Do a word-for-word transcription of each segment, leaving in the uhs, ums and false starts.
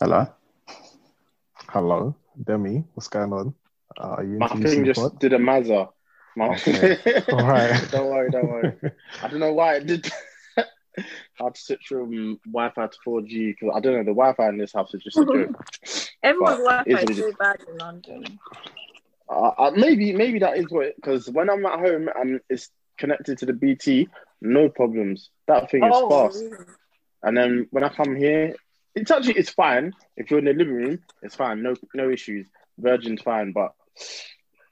Hello. Hello, Demi. What's going on? Uh, are you My thing just pod? did a Mazar. Okay. All right. Don't worry, don't worry. I don't know why it did. I had to switch from Wi-Fi to four G because I don't know, the Wi-Fi in this house is just a joke. Everyone's Wi-Fi is so bad in London. Uh, uh, maybe, maybe that is what, because when I'm at home and it's connected to the B T, no problems. That thing is oh, fast. Really? And then when I come here, It's actually, it's fine. If you're in the living room, it's fine. No no issues. Virgin's fine, but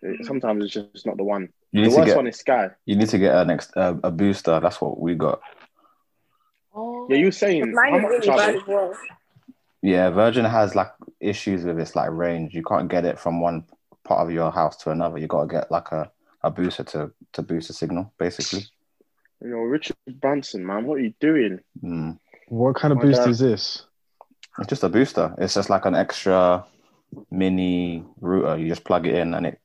it, sometimes it's just not the one. The worst get, one is Sky. You need to get a, next, uh, a booster. That's what we got. Oh, yeah, you were saying... Mine is really bad as well. Yeah, Virgin has like issues with its like range. You can't get it from one part of your house to another. You got to get like a, a booster to, to boost the signal, basically. Yo, Richard Branson, man. What are you doing? Mm. What kind of My boost dad. is this? It's just a booster. It's just like an extra mini router. You just plug it in and it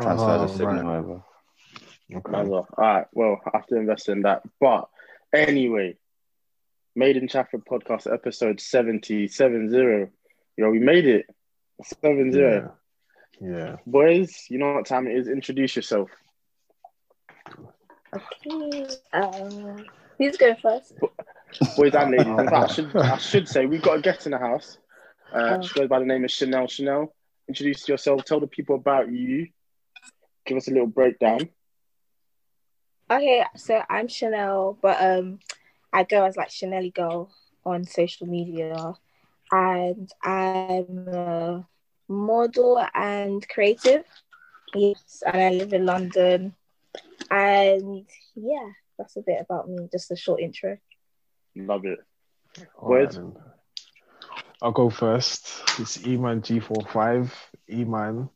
transfers oh, the signal right. over. Okay. All right. Well, I have to invest in that. But anyway, Made in Chafford podcast episode seventy-seven zero. Yo, we made it. seven zero. Yeah. yeah. Boys, you know what time it is. Introduce yourself. Okay. Um, please go first. Boys and ladies. In fact, I should, I should say we've got a guest in the house. Uh, oh. She goes by the name of Chanel. Chanel, introduce yourself. Tell the people about you. Give us a little breakdown. Okay, so I'm Chanel, but um, I go as like Chanel-y girl on social media, and I'm a model and creative. Yes, and I live in London. And yeah, that's a bit about me. Just a short intro. Love it. Right, I'll go first. It's Eman G forty-five. Eman.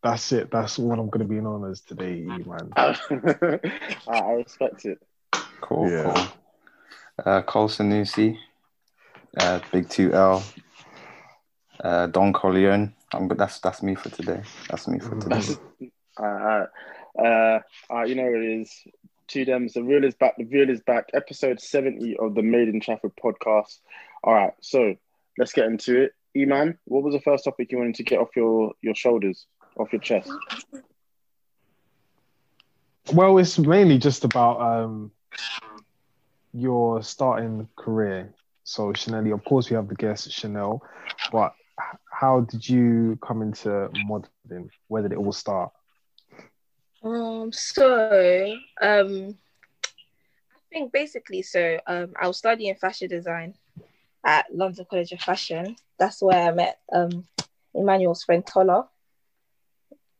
That's it. That's what I'm going to be known as today, Eman. I respect it. Cool. Yeah. cool. Uh, ColeSanusi. Uh, Big two L. Uh, Don Corleone. I'm, that's, that's me for today. That's me for today. All right. Uh, uh, you know what it is. To them, the real is back, the real is back, episode seventy of the Made in Chafford podcast. All right, so let's get into it. Eman, what was the first topic you wanted to get off your, your shoulders, off your chest? Well, it's mainly just about um, your starting career. So, Chanel, of course, we have the guest, Chanel, but how did you come into modeling? Where did it all start? Um, so, um, I think basically, so, um, I was studying fashion design at London College of Fashion. That's where I met, um, Emmanuel's friend, Tala.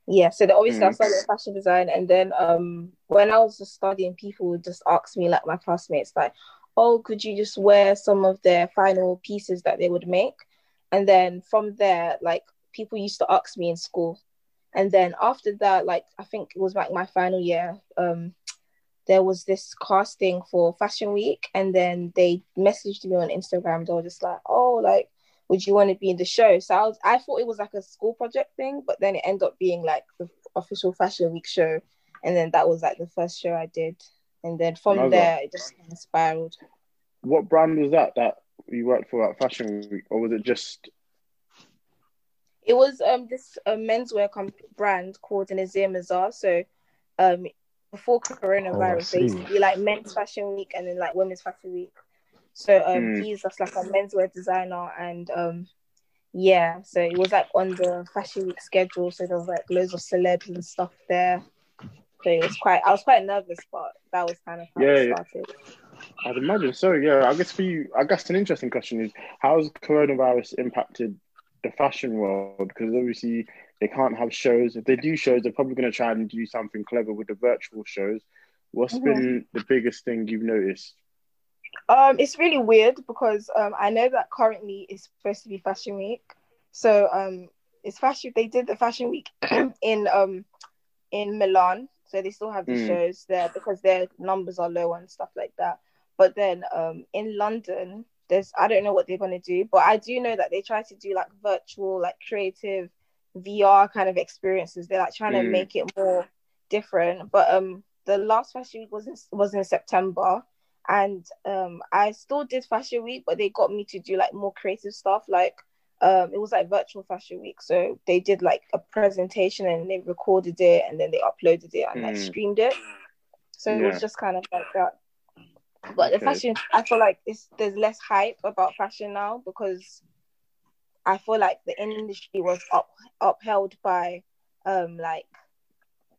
Yeah, so obviously mm. I studied fashion design, and then, um, when I was just studying, people would just ask me, like, my classmates, like, oh, could you just wear some of their final pieces that they would make? And then from there, like, people used to ask me in school. And then after that, like, I think it was like my final year, um, there was this casting for Fashion Week. And then they messaged me on Instagram. They were just like, oh, like, would you want to be in the show? So I, was, I thought it was like a school project thing, but then it ended up being like the official Fashion Week show. And then that was like the first show I did. And then from Another. there, it just kind of spiraled. What brand was that that you worked for at Fashion Week? Or was it just... It was um this uh, menswear comp- brand called Nasir Mazar. So um before coronavirus, oh, basically like men's fashion week and then like women's fashion week. So um mm. he's just like a menswear designer, and um yeah, so it was like on the fashion week schedule. So there was like loads of celebs and stuff there. So it was quite. I was quite nervous, but that was kind of how yeah, it started. I'd imagine so, yeah. I guess for you, I guess an interesting question is, how's coronavirus impacted the fashion world? Because obviously they can't have shows. If they do shows, they're probably going to try and do something clever with the virtual shows. What's mm-hmm. been the biggest thing you've noticed? Um, it's really weird because um, I know that currently it's supposed to be Fashion Week. So um, it's fashion. They did the Fashion Week in um in Milan. So they still have the mm. shows there because their numbers are low and stuff like that. But then um, in London, there's I don't know what they're going to do, but I do know that they try to do like virtual, like creative V R kind of experiences. They're like trying mm. to make it more different. But um, the last Fashion Week was in, was in September, and um, I still did Fashion Week, but they got me to do like more creative stuff. Like um, it was like virtual Fashion Week, so they did like a presentation and they recorded it and then they uploaded it and mm. like streamed it. So yeah. It was just kind of like that. But the okay. fashion, I feel like it's there's less hype about fashion now because I feel like the industry was up, upheld by um like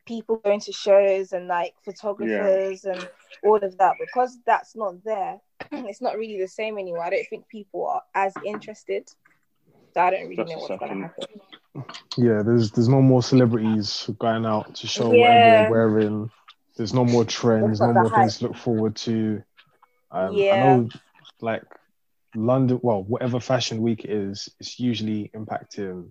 people going to shows and like photographers yeah. and all of that. Because that's not there, it's not really the same anymore. I don't think people are as interested. So I don't really that's know what's going to happen. Yeah, there's there's no more celebrities going out to show yeah. whatever they're wearing. There's no more trends, no more hype. Things to look forward to. Um, yeah. I know, like, London, well, whatever Fashion Week it is, it's usually impacting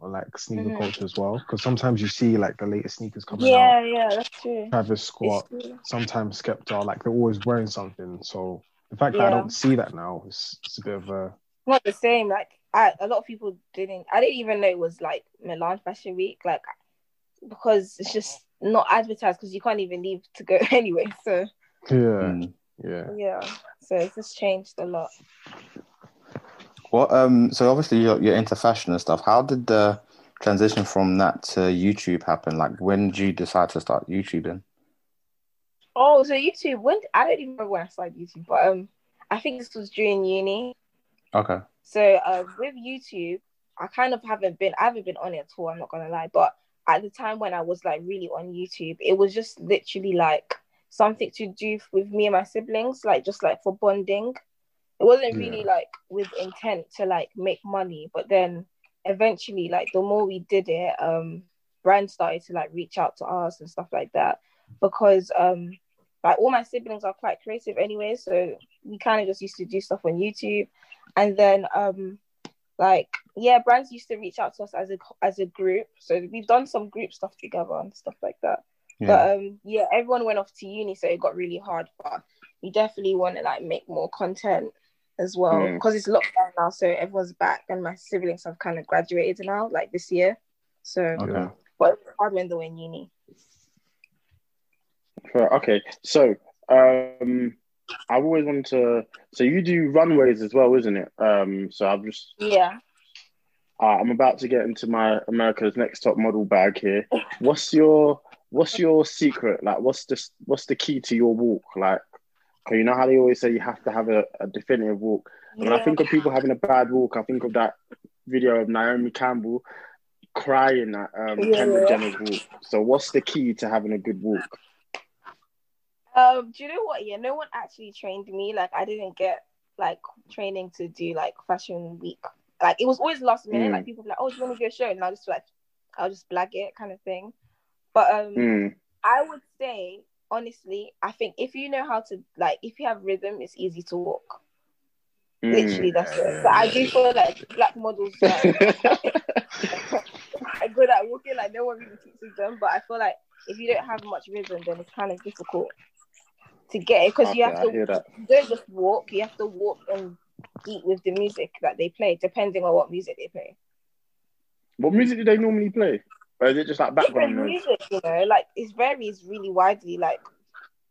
on, like, sneaker mm-hmm. culture as well. Because sometimes you see, like, the latest sneakers coming yeah, out. Yeah, yeah, that's true. Travis Scott, sometimes Skepta, like, they're always wearing something. So the fact yeah. that I don't see that now, it's, it's a bit of a... Not the same. Like, I, a lot of people didn't... I didn't even know it was, like, Milan Fashion Week. Like, because it's just not advertised because you can't even leave to go anyway. So... Yeah. Yeah. Yeah. So it's just changed a lot. Well, um, so obviously you're, you're into fashion and stuff. How did the transition from that to YouTube happen? Like, when did you decide to start YouTubing? Oh, so YouTube, when I don't even remember when I started YouTube, but um, I think this was during uni. Okay. So uh, with YouTube, I kind of haven't been, I haven't been on it at all, I'm not going to lie. But at the time when I was like really on YouTube, it was just literally like, something to do with me and my siblings, like just like for bonding. It wasn't really yeah. like with intent to like make money, but then eventually like the more we did it, um brands started to like reach out to us and stuff like that, because um like all my siblings are quite creative anyway, so we kind of just used to do stuff on YouTube. And then um like yeah brands used to reach out to us as a as a group, so we've done some group stuff together and stuff like that. Yeah. But um, yeah, everyone went off to uni, so it got really hard. But you definitely want to like make more content as well, because mm. it's lockdown now, so everyone's back, and my siblings have kind of graduated now, like this year. So, okay. But it was hard when they were in uni. Okay, so um, I've always wanted to. So you do runways as well, isn't it? Um, so I've just yeah. Uh, I'm about to get into my America's Next Top Model bag here. What's your What's your secret? Like, what's the, what's the key to your walk? Like, you know how they always say you have to have a, a definitive walk? Yeah. When I think of people having a bad walk, I think of that video of Naomi Campbell crying at um, yeah. Kendall Jenner's walk. So what's the key to having a good walk? Um, do you know what? Yeah, no one actually trained me. Like, I didn't get, like, training to do, like, Fashion Week. Like, it was always last minute. Mm. Like, people were like, oh, do you want to do a show? And I'll just, like, I'll just blag it kind of thing. But um, mm. I would say, honestly, I think if you know how to, like, if you have rhythm, it's easy to walk. Mm. Literally, that's it. So I do feel like black models like, are good at walking. Like, no one really teaches them. But I feel like if you don't have much rhythm, then it's kind of difficult to get it. Because okay, you have to, you don't just walk. You have to walk and eat with the music that they play, depending on what music they play. What music do they normally play? Or is it just like background noise? Music, you know, like it varies really widely. Like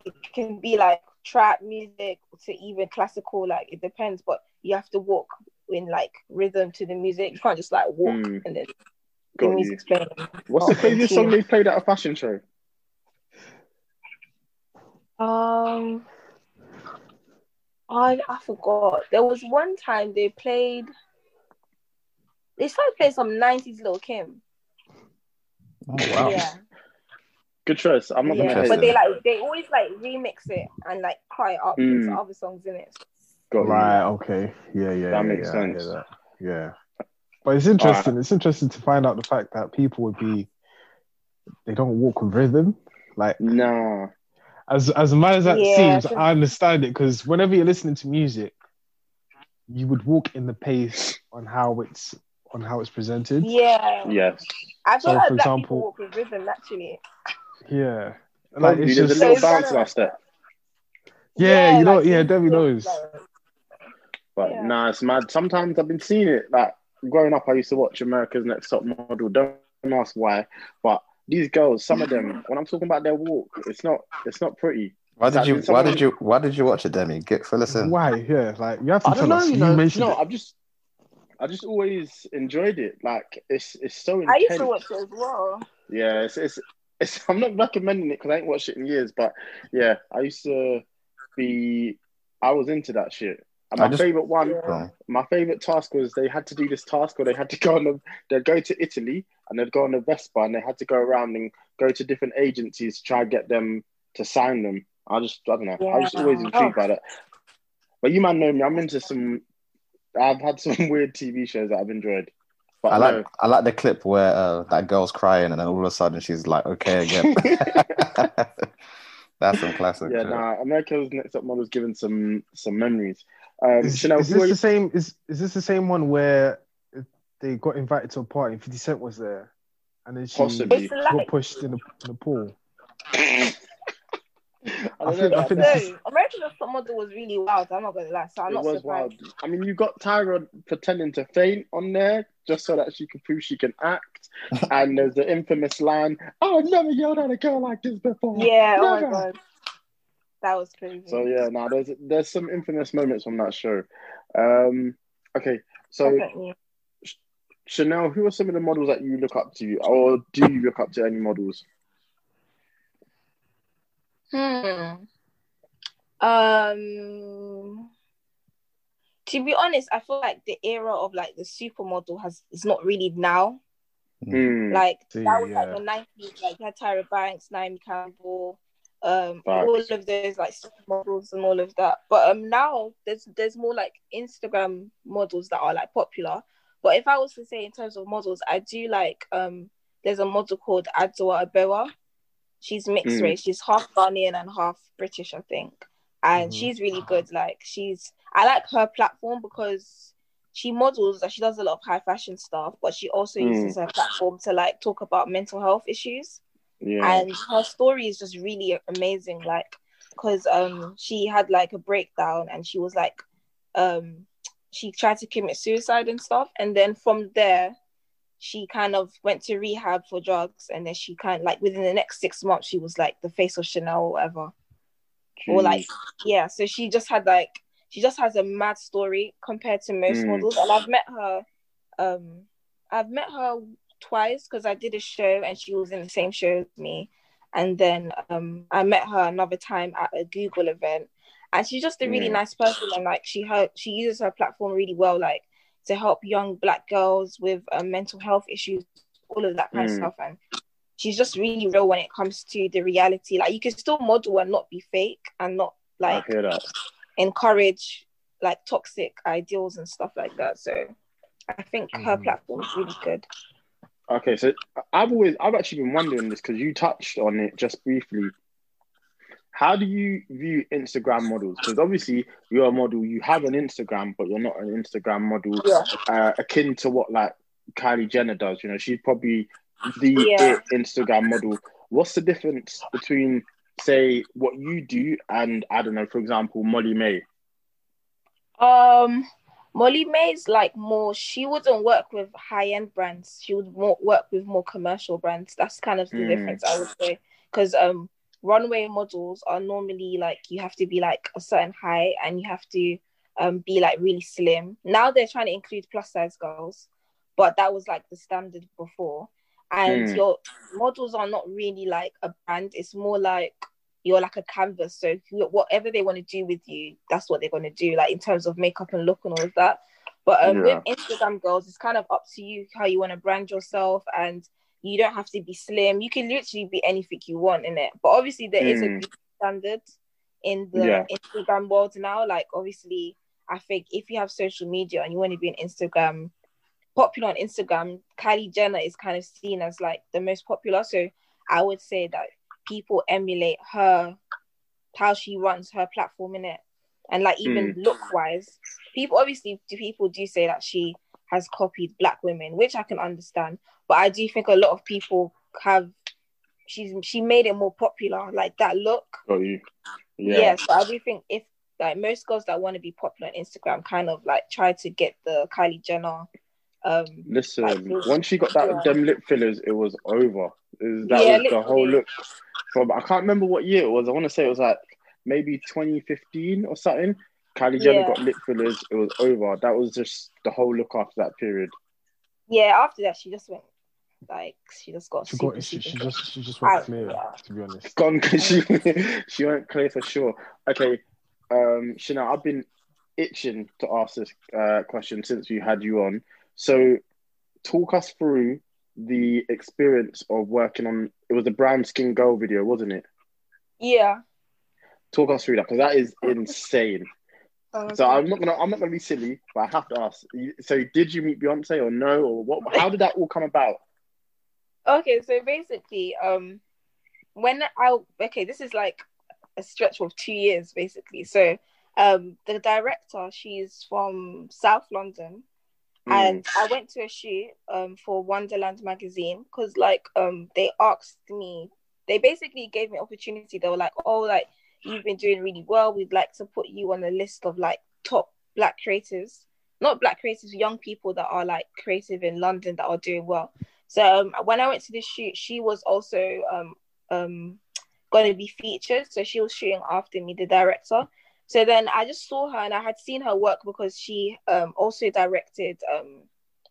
it can be like trap music to even classical. Like it depends, but you have to walk in like rhythm to the music. You can't just like walk mm. and then Got the music's you. playing. What's oh, the craziest song they played at a fashion show? Um, I I forgot. There was one time they played. They started playing some nineties Lil' Kim. Oh wow! Yeah. Good choice. I'm not yeah, gonna but they like they always like remix it and like cut it up mm. into other songs in it. Got right. Okay. Yeah. Yeah. That yeah, makes yeah, sense. That. Yeah. But it's interesting. Right. It's interesting to find out the fact that people would be they don't walk with rhythm. Like no. As as mad as that yeah, seems, I, I understand it because whenever you're listening to music, you would walk in the pace on how it's on how it's presented. Yeah. Yes. I feel so, like for black example, people walk with rhythm naturally. Yeah, like it's just a little bounce last step. Yeah, yeah, you know, like, yeah, Debbie knows. But yeah. nah, it's mad. Sometimes I've been seeing it. Like growing up, I used to watch America's Next Top Model. Don't ask why, but these girls, some of them, when I'm talking about their walk, it's not, it's not pretty. Why did you? Why did you? Why did you watch it, Demi? Get for listen. Why? Yeah, like you have to I tell don't know, us. You know, you no, I've just, I just always enjoyed it. Like it's, it's so intense. I used to watch it as well. Yeah, it's, it's. It's, I'm not recommending it because I ain't watched it in years, but yeah, I used to be, I was into that shit. And my just, favorite one, yeah. my favorite task was they had to do this task where they had to go on, the, they'd go to Italy and they'd go on the Vespa and they had to go around and go to different agencies to try and get them to sign them. I just, I don't know, yeah. I was just always intrigued oh. by that. But you man know me, I'm into some, I've had some weird T V shows that I've enjoyed. But I like no. I like the clip where uh, that girl's crying and then all of a sudden she's like okay again. That's some classic. Yeah, nah, America's Next Top Model's given some some memories. Um, is, Chanel, is this the you... same? Is is this the same one where they got invited to a party and fifty Cent was there, and then she Possibly. got pushed in the, in the pool? I, I think, I think this is... American Top Model was really wild. I'm not gonna lie, so I'm it not was surprised. Wild. I mean, you got Tyra pretending to faint on there just so that she can prove she can act. And there's the infamous line, "Oh, I've never yelled at a girl like this before." Yeah, never. Oh my god, that was crazy. So yeah, now nah, there's there's some infamous moments from that show. Um, okay, so Sh- Chanel, who are some of the models that you look up to, or do you look up to any models? Hmm. Um. To be honest, I feel like the era of like the supermodel has it's not really now. Mm. Like See, that was yeah. like the nineties. Like you had Tyra Banks, Naomi Campbell, um, Back. all of those like supermodels and all of that. But um, now there's there's more like Instagram models that are like popular. But if I was to say in terms of models, I do like um. There's a model called Adzawa Abewa. She's mixed mm. race. She's half Ghanaian and half British, I think. And mm. she's really good. Like she's, I like her platform because she models. Like she does a lot of high fashion stuff, but she also mm. uses her platform to like talk about mental health issues. Yeah. And her story is just really amazing. Like, because um, she had like a breakdown and she was like, um, she tried to commit suicide and stuff. And then from there, she kind of went to rehab for drugs, and then she kind of like within the next six months, she was like the face of Chanel or whatever. Jeez. Or like, yeah, so she just had like, she just has a mad story compared to most mm. models. And I've met her, um, I've met her twice because I did a show and she was in the same show as me. And then um, I met her another time at a Google event. And she's just a really mm. nice person. And like, she, her, she uses her platform really well. Like, to help young black girls with uh, mental health issues, all of that kind mm. of stuff. And she's just really real when it comes to the reality. Like, you can still model and not be fake and not, like, encourage, like, toxic ideals and stuff like that. So I think mm. her platform is really good. Okay, so I've always, I've actually been wondering this because you touched on it just briefly. How do you view Instagram models? Because obviously you're a model, you have an Instagram, but you're not an Instagram model yeah. uh, akin to what like Kylie Jenner does. You know, she's probably the yeah. Instagram model. What's the difference between, say, what you do and, I don't know, for example, Molly Mae? Um, Molly Mae's like more, she wouldn't work with high-end brands. She would more work with more commercial brands. That's kind of the mm. difference, I would say. Because, um, runway models are normally like you have to be like a certain height and you have to um be like really slim. Now they're trying to include plus size girls, but that was like the standard before. And mm. your models are not really like a brand, it's more like you're like a canvas. So whatever they want to do with you, that's what they're going to do, like in terms of makeup and look and all of that. But um, yeah. with Instagram girls, it's kind of up to you how you want to brand yourself, and you don't have to be slim. You can literally be anything you want in it. But obviously there mm. is a beauty standard in the yeah. Instagram world now. Like, obviously, I think if you have social media and you want to be on Instagram, popular on Instagram, Kylie Jenner is kind of seen as like the most popular. So I would say that people emulate her, how she runs her platform in it. And like even mm. look wise, people obviously do people do say that she has copied black women, which I can understand. But I do think a lot of people have she's she made it more popular, like that look. Oh, yeah. yeah. So I do think if like most girls that want to be popular on Instagram kind of like try to get the Kylie Jenner. Um, Listen, like, once she got that yeah. them lip fillers, it was over. It was, that yeah, was the whole look. From I can't remember what year it was. I want to say it was like maybe twenty fifteen or something. Kylie Jenner yeah. got lip fillers. It was over. That was just the whole look after that period. Yeah, after that she just went like she just got. She, super, got, she, she just she just went clear. Yeah. To be honest, gone because she she went clear for sure. Okay, um, Chanel, I've been itching to ask this uh, question since we had you on. So, talk us through the experience of working on, it was the Brown Skin Girl video, wasn't it? Yeah. Talk us through that, because that is insane. Oh, so God. I'm not gonna, I'm not gonna be silly, but I have to ask. So, did you meet Beyonce or no, or what? How did that all come about? Okay, so basically, um, when I okay, this is like a stretch of two years, basically. So, um, the director, she's from South London. And mm. I went to a shoot um, for Wonderland magazine because, like, um, they asked me, they basically gave me opportunity. They were like, oh, like, you've been doing really well. We'd like to put you on a list of, like, top black creators. Not black creators, young people that are, like, creative in London that are doing well. So um, when I went to this shoot, she was also um, um, going to be featured. So she was shooting after me, the director. So then I just saw her and I had seen her work because she um, also directed um,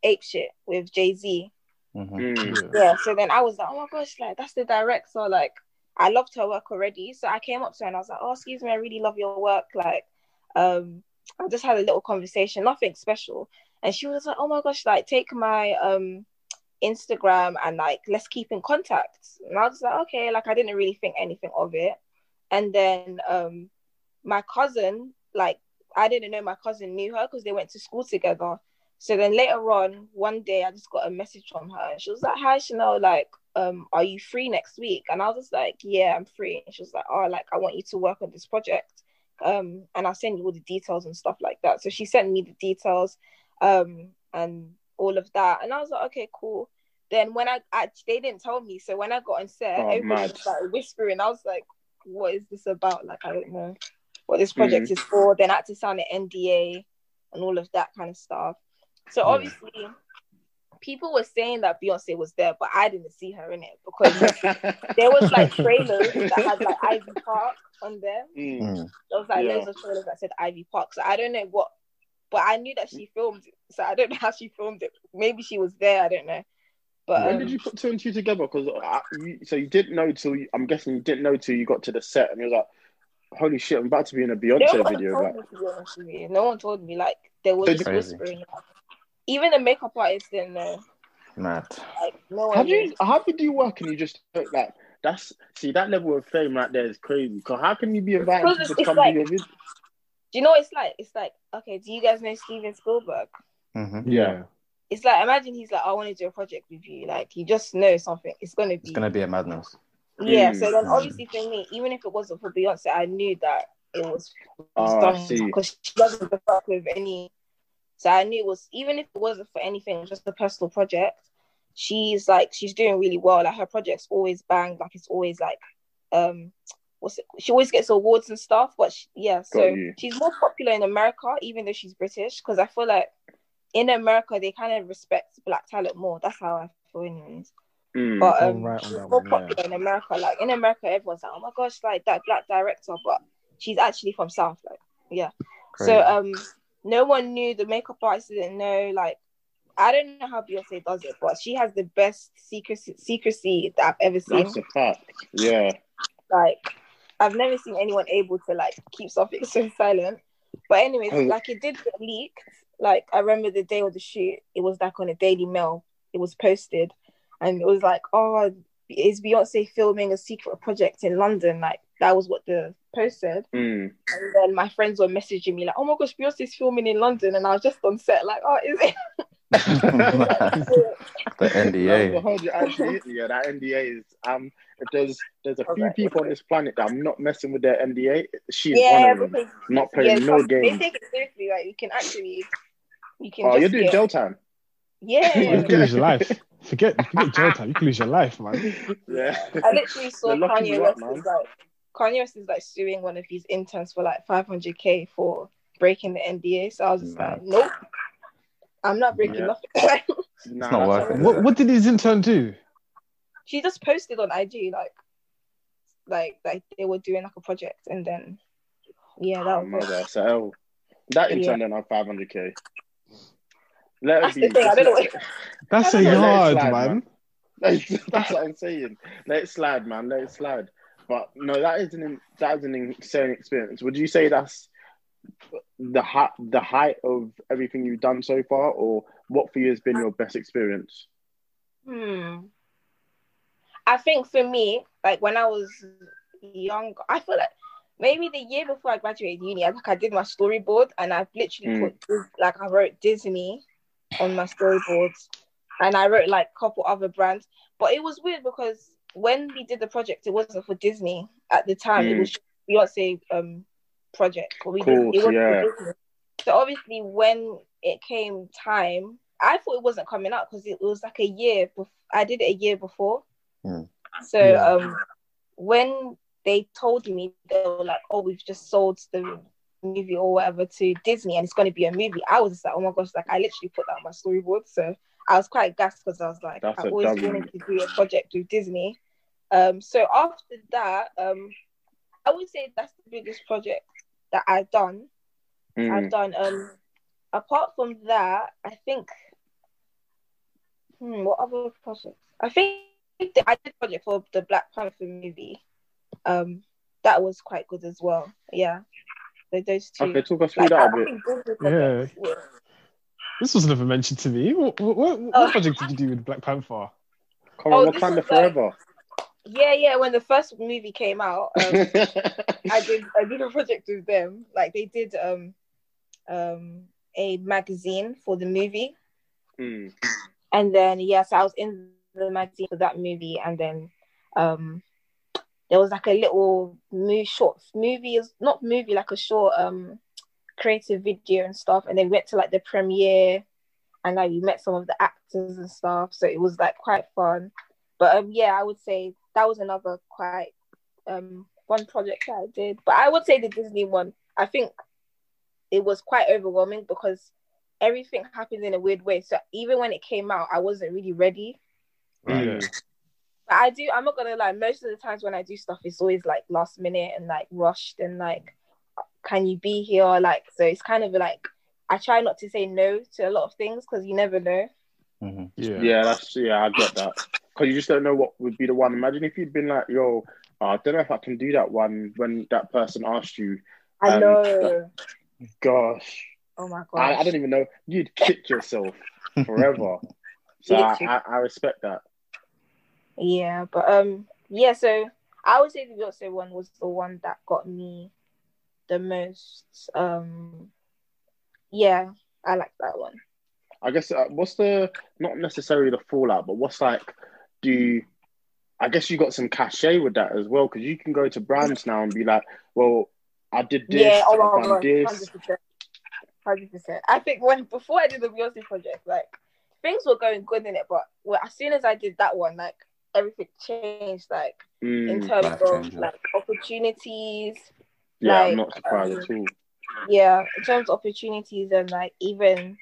Ape Shit with Jay-Z. Mm-hmm. Yeah, so then I was like, oh my gosh, like that's the director. Like I loved her work already. So I came up to her and I was like, oh, excuse me, I really love your work. Like um, I just had a little conversation, nothing special. And she was like, oh my gosh, like take my um, Instagram and like let's keep in contact. And I was like, okay, like I didn't really think anything of it. And then... Um, my cousin, like, I didn't know my cousin knew her because they went to school together. So then later on, one day, I just got a message from her. And she was like, hi, Chanel, like, um, are you free next week? And I was just like, yeah, I'm free. And she was like, oh, like, I want you to work on this project. Um, and I'll send you all the details and stuff like that. So she sent me the details um, and all of that. And I was like, okay, cool. Then when I, I they didn't tell me. So when I got on set, oh, everyone was like whispering. I was like, what is this about? Like, I don't know what this project mm. is for. Then I had to sign an N D A and all of that kind of stuff. So yeah. obviously, people were saying that Beyonce was there, but I didn't see her in it because there was like trailers that had like Ivy Park on them. Mm. There was like yeah. loads of trailers that said Ivy Park. So I don't know what, but I knew that she filmed it. So I don't know how she filmed it. Maybe she was there. I don't know. But when um, did you put two and two together? Because so you didn't know till you, I'm guessing you didn't know till you got to the set and you were like, holy shit, I'm about to be in a Beyonce no video. Like. Me, no one told me. Like, there was just whispering. Even the makeup artist didn't know. Mad. Like, no one how, do you, how did you work and you just look like, that's, see, that level of fame right there is crazy. Because how can you be invited to just come like, do your video? Do you know what it's like? It's like, okay, do you guys know Steven Spielberg? Mm-hmm. Yeah. It's like, imagine he's like, I want to do a project with you. Like, you just know something. It's going to be... It's going to be a madness. Yeah, so then obviously for me, even if it wasn't for Beyonce, I knew that it was because oh, she doesn't fuck with any. So I knew it was, even if it wasn't for anything, it was just a personal project. She's like, she's doing really well. Like her project's always bang. Like it's always like, um, what's it? She always gets awards and stuff. But she, yeah, so she's more popular in America, even though she's British, because I feel like in America they kind of respect black talent more. That's how I feel, anyways. Mm, but um, right she's more one, popular yeah. in America. Like in America, everyone's like, "Oh my gosh, like that black director," but she's actually from South. Like, yeah. Great. So um, no one knew the makeup artist didn't know. Like, I don't know how Beyonce does it, but she has the best secrecy secrecy that I've ever seen. That's a fact. Yeah. Like, I've never seen anyone able to like keep something so silent. But anyways, oh. like it did get leaked. Like I remember the day of the shoot, it was like on a Daily Mail. It was posted. and it was like, oh, is Beyonce filming a secret project in London? Like, that was what the post said. Mm. And then my friends were messaging me like, oh my gosh, Beyonce's filming in London, and I was just on set like, oh, is it? The N D A. Yeah, that N D A is um. There's there's a few right, people right. on this planet that I'm not messing with their N D A. She's yeah, one of them. Not playing yeah, no games. They take it seriously. Like, you can actually, you can. Oh, just you're doing get... jail time. Yeah, you can lose your life. Forget, forget jail time. You can lose your life, man. Yeah. I literally saw Kanye West is like Kanye West is like suing one of his interns for like five hundred k for breaking the N D A. So I was just nah. like, nope. I'm not breaking nothing. Yeah. It's nah, not worth it. What, what did his intern do? She just posted on I G like, like, like they were doing like a project, and then yeah, that oh, was it. So that intern yeah. on five hundred k. Let that's it be. Thing, I don't know what... That's a yard, slide, man. man. That's what I'm saying. Let it slide, man. Let it slide. But no, that is an that is an insane experience. Would you say that's the height the height of everything you've done so far, or what for you has been your best experience? Hmm. I think for me, like when I was young, I feel like maybe the year before I graduated uni, I, like I did my storyboard, and I've literally mm. put like I wrote Disney on my storyboards, and I wrote like a couple other brands. But it was weird because when we did the project, it wasn't for Disney at the time. Mm. It was Beyonce um project. But we cool, did, it wasn't yeah. for Disney. So obviously, when it came time, I thought it wasn't coming up because it was like a year. Bef- I did it a year before. Mm. So yeah. um, when they told me, they were like, oh, we've just sold the movie or whatever to Disney, and it's going to be a movie. I was just like, oh my gosh, like I literally put that on my storyboard. So I was quite gassed because I was like, That's I always dumb. wanted to do a project with Disney. Um, so after that, um, I would say that's the biggest project that I've done. Mm. I've done, um, apart from that, I think, hmm, what other projects? I think I did project for the Black Panther movie. Um, that was quite good as well. Yeah, so those two. Okay, talk us through like, that I, a bit. Yeah. yeah, this was never mentioned to me. What, what, what, oh. what project did you do with Black Panther? Come on, oh, Wakanda like, Forever. Yeah, yeah. When the first movie came out, um, I did I did a project with them. Like they did um, um, a magazine for the movie, mm. and then yes, yeah, so I was in the magazine for that movie, and then um there was like a little movie short movie is not movie like a short um creative video and stuff, and then we went to like the premiere, and like we met some of the actors and stuff, so it was like quite fun. But um yeah, I would say that was another quite um fun project that I did. But I would say the Disney one, I think it was quite overwhelming because everything happened in a weird way, so even when it came out I wasn't really ready. Right. Yeah. But I do, I'm not gonna lie, most of the times when I do stuff it's always like last minute and like rushed and like, can you be here? Like, so it's kind of like I try not to say no to a lot of things because you never know. Mm-hmm. Yeah, yeah, that's yeah, I get that because you just don't know what would be the one. Imagine if you'd been like, yo, uh, I don't know if I can do that one when that person asked you. Um, I know. That, gosh. Oh my god. I, I don't even know. You'd kick yourself forever. So I, I, I respect that. Yeah, but um, yeah. So I would say the Beyonce one was the one that got me the most. Um, yeah, I like that one. I guess uh, what's the not necessarily the fallout, but what's like? Do you, I guess you got some cachet with that as well, because you can go to brands now and be like, "Well, I did this, yeah, oh, I've done oh, this." one hundred percent. one hundred percent. I think when before I did the Beyonce project, like things were going good in it, but well, as soon as I did that one, like. Everything changed, like mm, in terms of changes. Like opportunities. Yeah, like, I'm not surprised um, at all. Yeah, in terms of opportunities and like even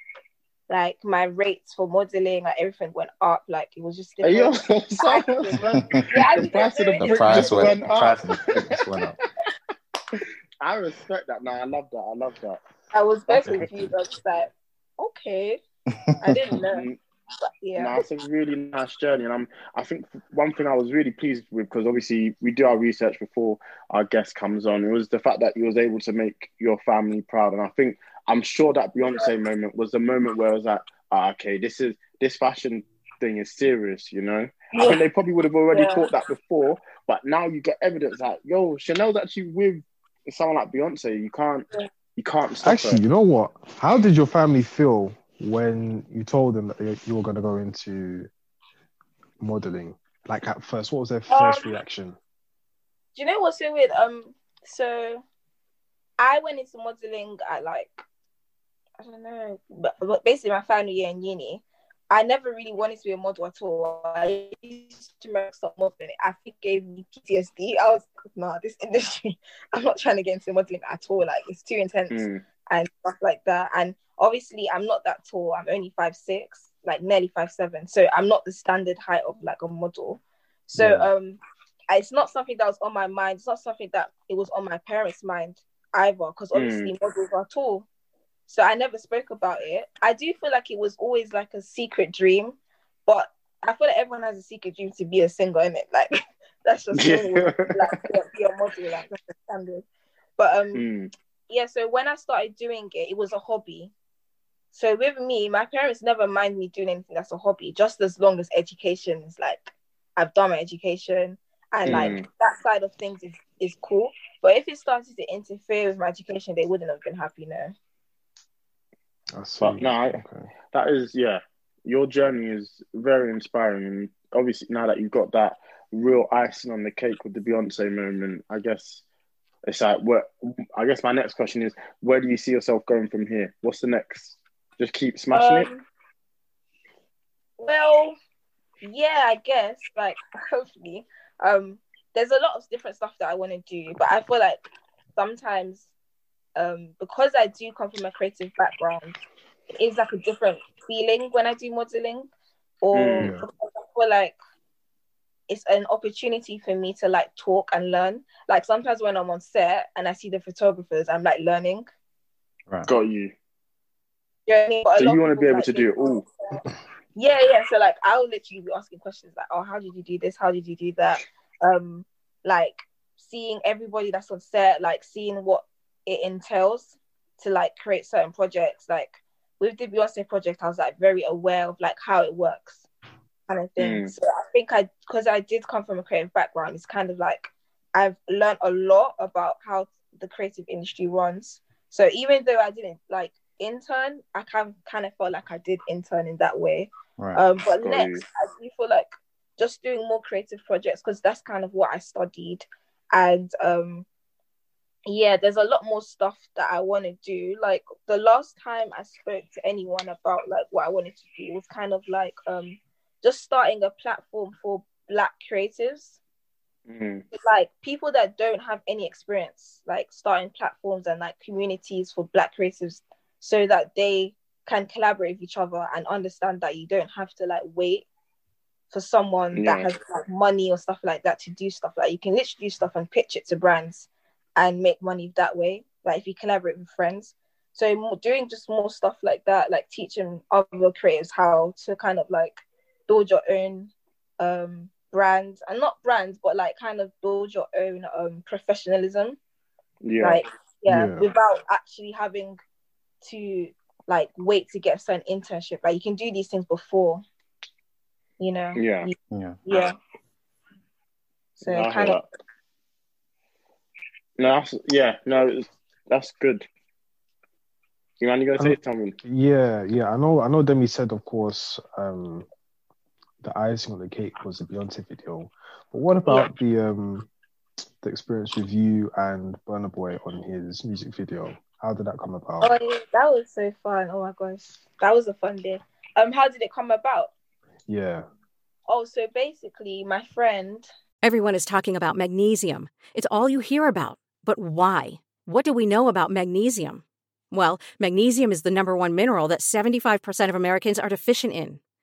like my rates for modeling, like everything went up. Like it was just different. Yo, sorry. yeah, the price of the price went, went up. went up. I respect that. No, I love that. I love that. I was very confused. I was like, okay, I didn't know. Yeah. No, it's a really nice journey, and I'm. I think one thing I was really pleased with, because obviously we do our research before our guest comes on, it was the fact that you was able to make your family proud, and I think I'm sure that Beyonce moment was the moment where I was like, ah, okay, this is this fashion thing is serious, you know? Yeah. I think they probably would have already yeah. thought that before, but now you get evidence like, yo, Chanel's actually with someone like Beyonce. You can't, yeah. you can't stop Actually, her. You know what? How did your family feel when you told them that you were going to go into modelling? Like at first, what was their first um, reaction? Do you know what's so weird? Um, so I went into modelling at like, I don't know, but, but basically my final year in uni. I never really wanted to be a model at all. I used to make stop modeling. I think it gave me P T S D. I was like, nah, this industry, I'm not trying to get into modeling at all. Like, it's too intense mm. and stuff like that. And obviously, I'm not that tall. I'm only five six, like nearly five seven. So I'm not the standard height of like a model. So yeah. um, it's not something that was on my mind. It's not something that it was on my parents' mind either, because obviously mm. models are tall. So I never spoke about it. I do feel like it was always like a secret dream, but I feel like everyone has a secret dream to be a singer, innit? Like, that's just yeah. like, be a model, like, that's the standard. But um, mm. yeah, so when I started doing it, it was a hobby. So with me, my parents never mind me doing anything that's a hobby, just as long as education is like, I've done my education, and mm. like, that side of things is, is cool. But if it started to interfere with my education, they wouldn't have been happy, no. But no, I, okay. that is, yeah, your journey is very inspiring. And obviously, now that you've got that real icing on the cake with the Beyonce moment, I guess it's like, what? I guess my next question is, where do you see yourself going from here? What's the next? Just keep smashing um, it? Well, yeah, I guess, like, hopefully. Um, there's a lot of different stuff that I want to do, but I feel like sometimes, Um, because I do come from a creative background, it's like a different feeling when I do modelling, or mm. because I feel like it's an opportunity for me to like talk and learn. Like sometimes when I'm on set and I see the photographers, I'm like learning. Right. Got you. You know what I mean? But so you want to be able like, to do it all. Yeah, yeah. So like I'll literally be asking questions like, "Oh, how did you do this? How did you do that?" Um, like seeing everybody that's on set, like seeing what it entails to like create certain projects. Like with the Beyonce project, I was like very aware of like how it works kind of thing. Mm. So I think I, because I did come from a creative background, it's kind of like I've learned a lot about how the creative industry runs. So even though I didn't like intern, I kind of, kind of felt like I did intern in that way. Right. Um, but Got next, you. I do feel like just doing more creative projects, because that's kind of what I studied. And um, yeah, there's a lot more stuff that I want to do. Like the last time I spoke to anyone about like what I wanted to do was kind of like um just starting a platform for Black creatives, mm-hmm. like people that don't have any experience, like starting platforms and like communities for Black creatives, so that they can collaborate with each other and understand that you don't have to like wait for someone yeah. that has like money or stuff like that to do stuff. Like you can literally do stuff and pitch it to brands and make money that way, like if you collaborate with friends. So more, doing just more stuff like that, like teaching other creatives how to kind of like build your own um, brand, and not brands, but like kind of build your own um, professionalism. Yeah. Like, yeah, yeah, without actually having to like wait to get a certain internship. Like you can do these things before, you know? Yeah. Yeah. yeah. So no, kind of... That. No, that's, yeah, no, that's good. You want to go say um, something? Yeah, yeah, I know. I know. Demi said, of course, um, the icing on the cake was the Beyonce video. But what about yeah. the um, the experience with you and Burna Boy on his music video? How did that come about? Oh, yeah, that was so fun! Oh my gosh, that was a fun day. Um, how did it come about? Yeah. Oh, so basically, my friend. Everyone is talking about magnesium. It's all you hear about. But why? What do we know about magnesium? Well, magnesium is the number one mineral that seventy-five percent of Americans are deficient in.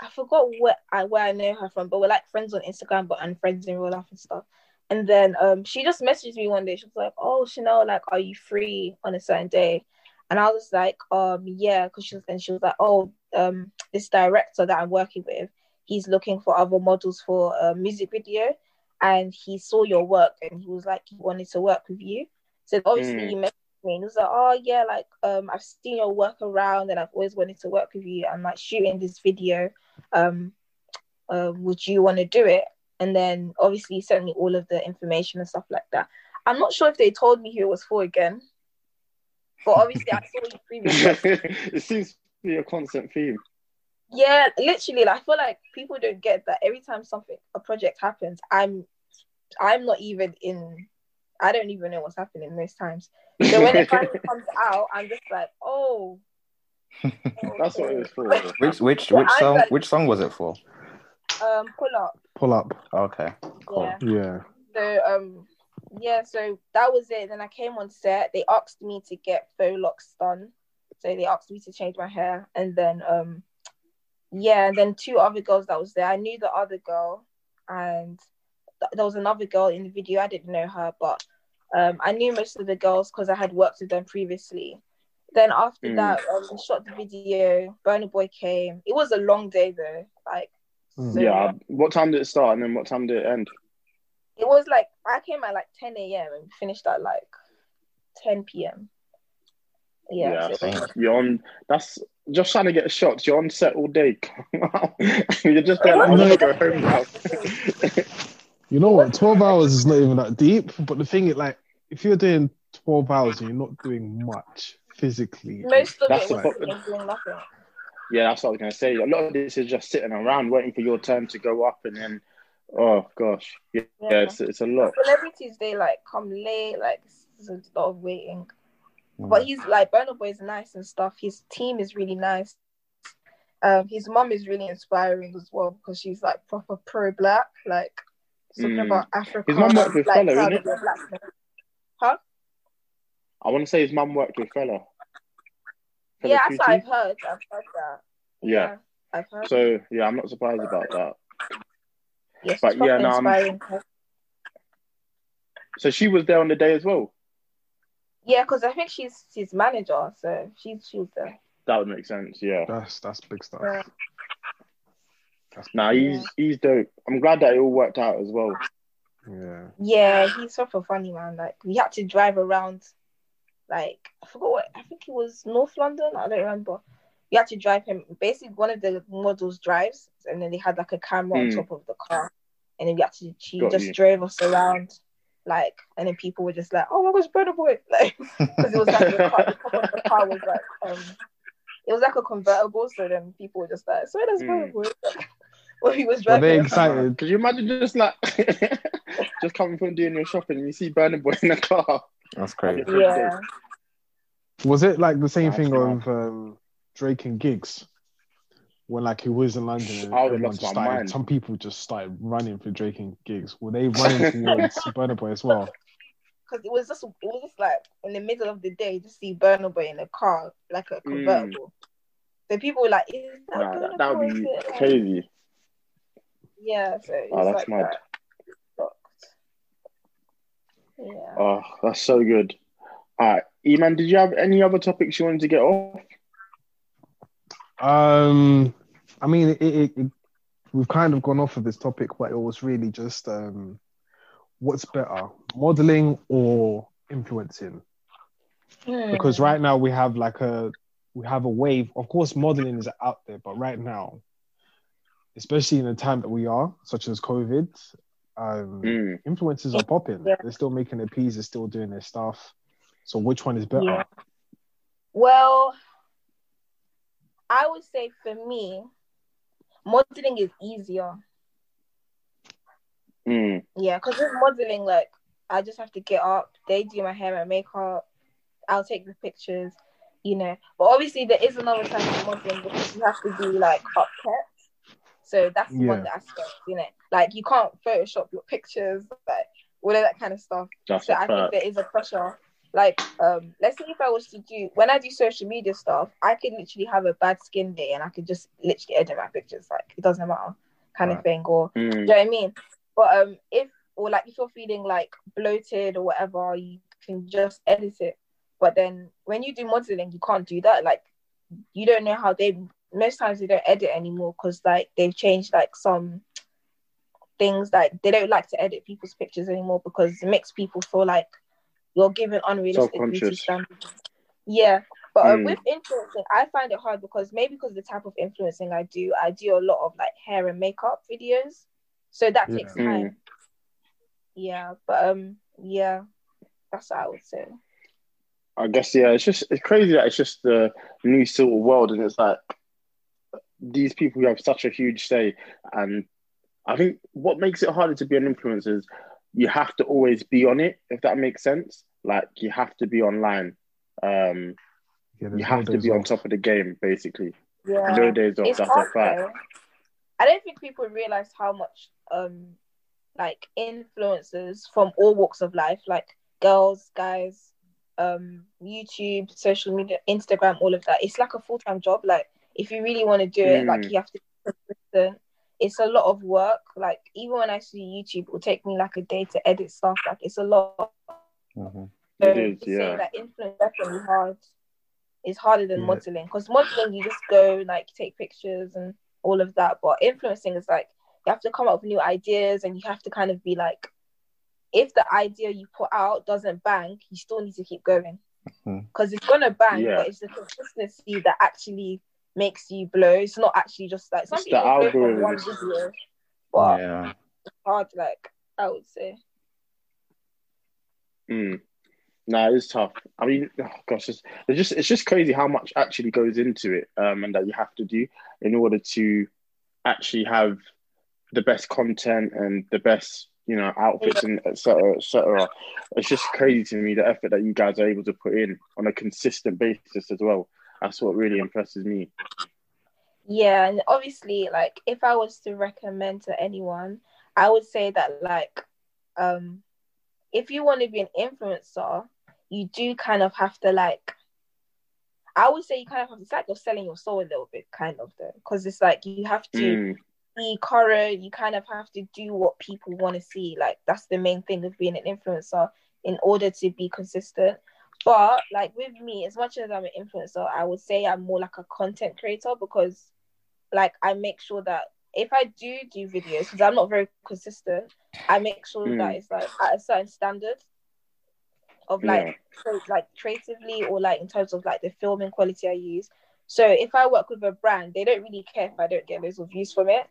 I forgot where I, where I know her from, but we're like friends on Instagram, but and friends in real life and stuff. And then um, she just messaged me one day. She was like, oh, Chanel, like, are you free on a certain day? And I was like, um, yeah, because she was, and she was like, oh, um, this director that I'm working with, he's looking for other models for a music video, and he saw your work, and he was like, he wanted to work with you. So obviously mm. he messaged me, and he was like, oh yeah, like um, I've seen your work around, and I've always wanted to work with you. I'm like shooting this video. Um, uh, would you want to do it? And then obviously he sent me all of the information and stuff like that. I'm not sure if they told me who it was for again. But obviously, I saw you previously. It seems to be a constant theme. Yeah, literally. Like, I feel like people don't get that. Every time something, a project happens, I'm, I'm not even in. I don't even know what's happening most times. So when it finally comes out, I'm just like, oh. oh That's what it was for. Which which which so song? Like, which song was it for? Um, pull up. Pull up. Okay. Cool. Yeah. yeah. So um. Yeah, so that was it. Then I came on set. They asked me to get faux locks done. So they asked me to change my hair. And then, um, yeah, and then two other girls that was there. I knew the other girl. And th- there was another girl in the video. I didn't know her, but um, I knew most of the girls because I had worked with them previously. Then after mm. that, um, we shot the video. Burna Boy came. It was a long day, though. Like, mm. so Yeah, long. What time did it start and then what time did it end? It was like, I came at like ten a.m. and finished at like ten p.m. Yeah. yeah so. You're on, that's just trying to get shots. You're on set all day. You're just there like, I'm going to go home now. You know what? twelve hours is not even that deep. But the thing is, like, if you're doing twelve hours and you're not doing much physically, most of that's it was doing nothing. Yeah, that's what I was going to say. A lot of this is just sitting around waiting for your turn to go up and then. Oh gosh, yeah, yeah. yeah it's, it's a lot. Celebrities, they like come late, like it's a lot of waiting. Mm. But he's like, Burna Boy is nice and stuff. His team is really nice. Um, his mom is really inspiring as well because she's like proper pro-black, like something mm. about Africa. His mom worked with like, Fella, isn't it? Huh? I want to say his mom worked with Fella. Fella yeah, Kuti? That's what I've heard. I've heard that. Yeah. yeah, I've heard. So yeah, I'm not surprised about that. Yes, but yeah, no, um, so she was there on the day as well. Yeah, because I think she's she's manager, so she's she was there. That would make sense. Yeah, that's that's big stuff. Yeah. That's nah, he's yeah. he's dope. I'm glad that it all worked out as well. Yeah. Yeah, he's such a funny man. Like we had to drive around. Like I forgot what I think it was North London. I don't remember. You had to drive him. Basically, one of the models drives, and then they had like a camera mm. on top of the car, and then we had to. She Got just you. drove us around, like, and then people were just like, "Oh my gosh, Burna Boy!" Like, because it was like the car, the top of the car was like, um, it was like a convertible. So then people were just like, "So that's Burna Boy." Like, when he was driving, were they excited? Could you imagine just like just coming from doing your shopping and you see Burna Boy in the car? That's crazy. Yeah. Was it like the same that's thing cool. of? Um, Drake and Giggs, when like he was in London, and started, some people just started running for Drake and Giggs. Were they running towards Burna Boy as well? Because it was just, it was just like in the middle of the day to see Burna Boy in a car, like a convertible. Mm. So people were like, "Is that nah, Burna Boy?" That would be crazy. Yeah. So oh, that's like mad. That. Yeah. Oh, that's so good. All right, Eman, did you have any other topics you wanted to get off? Um, I mean, it, it, it, we've kind of gone off of this topic, but it was really just um, what's better, modeling or influencing? Mm. Because right now we have like a we have a wave. Of course, modeling is out there, but right now, especially in the time that we are, such as COVID, um, mm. influencers are popping. Yeah. They're still making their peas. They're still doing their stuff. So, which one is better? Yeah. Well. I would say for me, modeling is easier Mm. Yeah, because with modeling, like, I just have to get up. They do my hair and makeup. I'll take the pictures, you know. But obviously, there is another type of modeling because you have to do, like, up pets. So that's yeah. one aspect, you know. Like, you can't Photoshop your pictures, like, all of that kind of stuff. Just so I fact. think there is a pressure. Like, um, let's say if I was to do... When I do social media stuff, I could literally have a bad skin day and I could just literally edit my pictures. Like, it doesn't matter kind right. of thing. Or, mm. do you know what I mean? But um, if... Or, like, if you're feeling, like, bloated or whatever, you can just edit it. But then when you do modeling, you can't do that. Like, you don't know how they... Most times they don't edit anymore because, like, they've changed, like, some things. Like, they don't like to edit people's pictures anymore because it makes people feel, like, you're given unrealistic beauty standards. Yeah. But mm. uh, with influencing, I find it hard because maybe because of the type of influencing I do, I do a lot of, like, hair and makeup videos. So that yeah. takes time. Mm. Yeah, but um, yeah, that's what I would say. I guess yeah, it's just it's crazy that it's just the new sort of world, and it's like these people who have such a huge say. And I think what makes it harder to be an influencer is you have to always be on it, if that makes sense. Like you have to be online. Um, yeah, you have to be off. on top of the game, basically. Yeah, no days off. It's that's hard, a fact. Though. I don't think people realize how much um. like influencers from all walks of life, like girls, guys, um, YouTube, social media, Instagram, all of that. It's like a full-time job. Like if you really want to do it, mm. like you have to be consistent. It's a lot of work. Like even when I see YouTube, it will take me like a day to edit stuff. Like it's a lot. Mm-hmm. So it is, yeah. Say that influence definitely hard. It's harder than yeah. modeling because modeling you just go like take pictures and all of that. But influencing is like you have to come up with new ideas and you have to kind of be like, if the idea you put out doesn't bang, you still need to keep going. Because mm-hmm. it's going to bang, yeah. but it's the consistency that actually makes you blow. It's not actually just like, some it's people blow from one video, but yeah. it's hard, like, I would say. Mm. No, it's tough. I mean, oh gosh, it's, it's, just, it's just crazy how much actually goes into it um, and that you have to do in order to actually have the best content and the best, you know, outfits and et cetera, et cetera. It's just crazy to me, the effort that you guys are able to put in on a consistent basis as well. That's what really impresses me. Yeah, and obviously, like, if I was to recommend to anyone, I would say that, like, um, if you want to be an influencer, you do kind of have to, like, I would say you kind of have to, it's like you're selling your soul a little bit, kind of, though, because it's like you have to... Mm. be current. You kind of have to do what people want to see. Like that's the main thing of being an influencer in order to be consistent. But like with me, as much as I'm an influencer, I would say I'm more like a content creator because like I make sure that if I do do videos, because I'm not very consistent, I make sure mm. that it's like at a certain standard of like yeah. so, like creatively or like in terms of like the filming quality I use. So if I work with a brand, they don't really care if I don't get loads of views from it.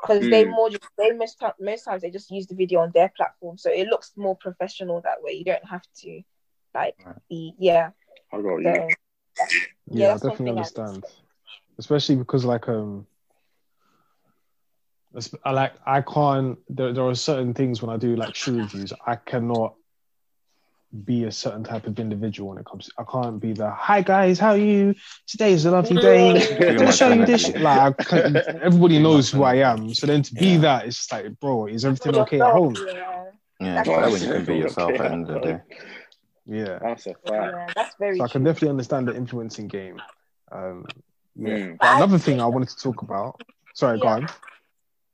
Because mm. they more just, they most, most times they just use the video on their platform, so it looks more professional that way. You don't have to, like, right. be yeah. I got you. So, yeah, yeah, yeah I definitely understand, especially because like um, I like I can't. There, there are certain things when I do like shoe reviews, I cannot be a certain type of individual when it comes to, I can't be the hi guys, how are you? Today's a lovely day. I'm gonna show you this shit. Like I everybody knows who I am. So then to be yeah. that, it's just like, bro, is everything okay at home? Yeah, yeah well, when you can be yourself okay. at the end of the day. Yeah. That's a fact. Yeah, that's very so I can definitely understand the influencing game. Um yeah. Mm. But another thing I wanted to talk about. Sorry, yeah. go on.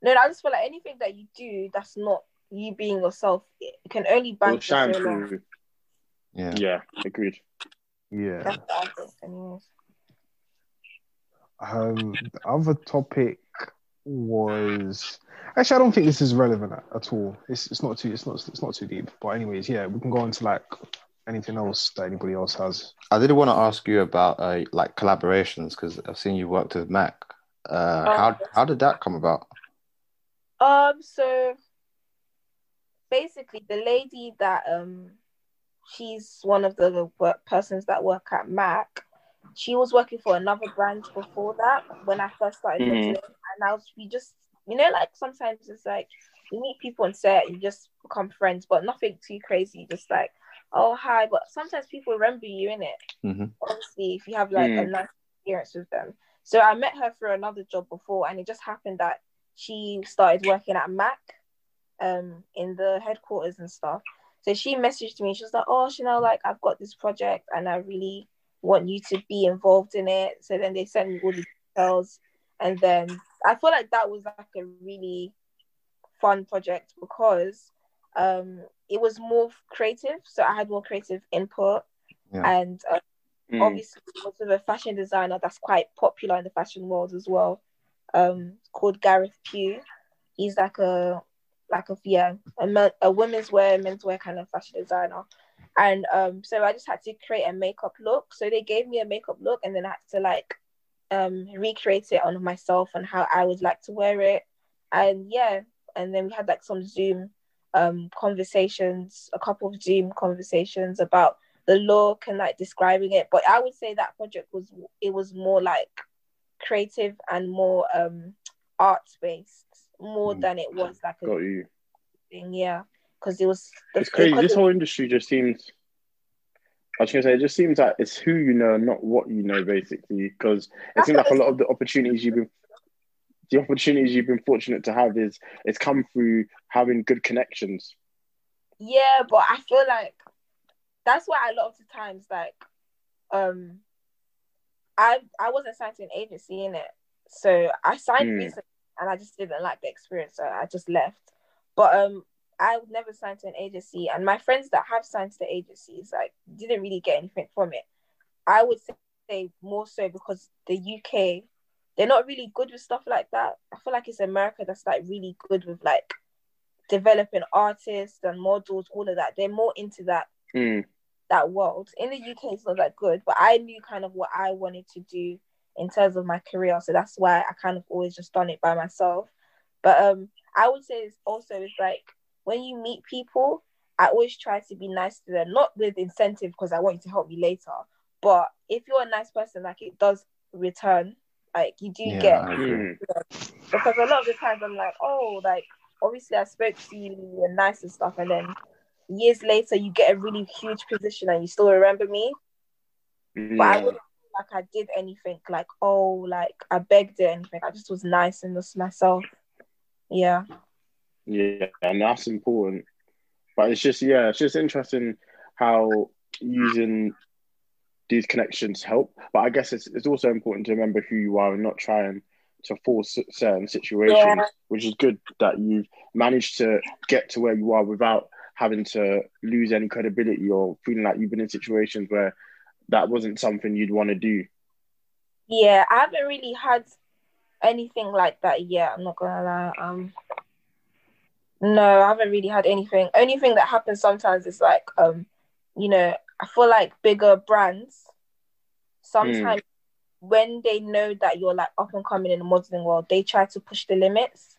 No, no, I just feel like anything that you do that's not you being yourself, it can only bang so long. Yeah. Yeah. Agreed. Yeah. That's the artist, anyways. Um, the other topic was actually I don't think this is relevant at, at all. It's it's not too it's not it's not too deep. But anyways, yeah, we can go into like anything else that anybody else has. I did want to ask you about uh, like collaborations because I've seen you worked with MAC. Uh, oh, how how did that come about? Um. So basically, the lady that um. she's one of the work persons that work at MAC. She was working for another brand before that when I first started. Mm-hmm. And I was, we just, you know, like sometimes it's like you meet people on set, you just become friends, but nothing too crazy, just like, oh, hi. But sometimes people remember you, innit? Mm-hmm. Obviously, if you have like mm. a nice experience with them. So I met her through another job before, and it just happened that she started working at MAC um, in the headquarters and stuff. So she messaged me. She was like, oh, Chanel, like, I've got this project and I really want you to be involved in it. So then they sent me all the details. And then I feel like that was like a really fun project because um, it was more creative. So I had more creative input. Yeah. And uh, mm. obviously I was with a fashion designer that's quite popular in the fashion world as well, um, called Gareth Pugh. He's like a... like a yeah, a, men, a women's wear, men's wear kind of fashion designer. And um, so I just had to create a makeup look. So they gave me a makeup look, and then I had to like um, recreate it on myself and how I would like to wear it. And yeah, and then we had like some Zoom um, conversations, a couple of Zoom conversations about the look and like describing it. But I would say that project was, it was more like creative and more um, art-based. More mm. than it was like a Got you. thing, yeah. Because it was. The, it's crazy. This it, whole industry just seems. I was gonna say, it just seems like it's who you know, not what you know, basically. Because it seems like a lot of the opportunities you've been, the opportunities you've been fortunate to have is it's come through having good connections. Yeah, but I feel like that's why a lot of the times, like, um, I I wasn't signed to an agency, innit, so I signed mm. recently. And I just didn't like the experience, so I just left. But um, I would never sign to an agency. And my friends that have signed to the agencies, like, didn't really get anything from it. I would say more so because the U K, they're not really good with stuff like that. I feel like it's America that's, like, really good with, like, developing artists and models, all of that. They're more into that, mm. that world. In the U K, it's not that good. But I knew kind of what I wanted to do in terms of my career, so that's why I kind of always just done it by myself. But um, I would say it's also is like when you meet people, I always try to be nice to them, not with incentive because I want you to help me later. But if you're a nice person, like it does return, like you do yeah, get. You know, because a lot of the times I'm like, oh, like obviously I spoke to you, you're nice and stuff, and then years later you get a really huge position and you still remember me. Yeah. But I would. Like I did anything like oh like I begged or anything. I just was nice and just myself. Yeah. Yeah, and that's important. But it's just yeah, it's just interesting how using these connections help. But I guess it's it's also important to remember who you are and not trying to force certain situations, yeah. which is good that you've managed to get to where you are without having to lose any credibility or feeling like you've been in situations where that wasn't something you'd want to do. Yeah, I haven't really had anything like that yet, I'm not gonna lie. Um, no, I haven't really had anything. Only thing that happens sometimes is like, um, you know, I feel like bigger brands, sometimes mm. when they know that you're like up and coming in the modeling world, they try to push the limits.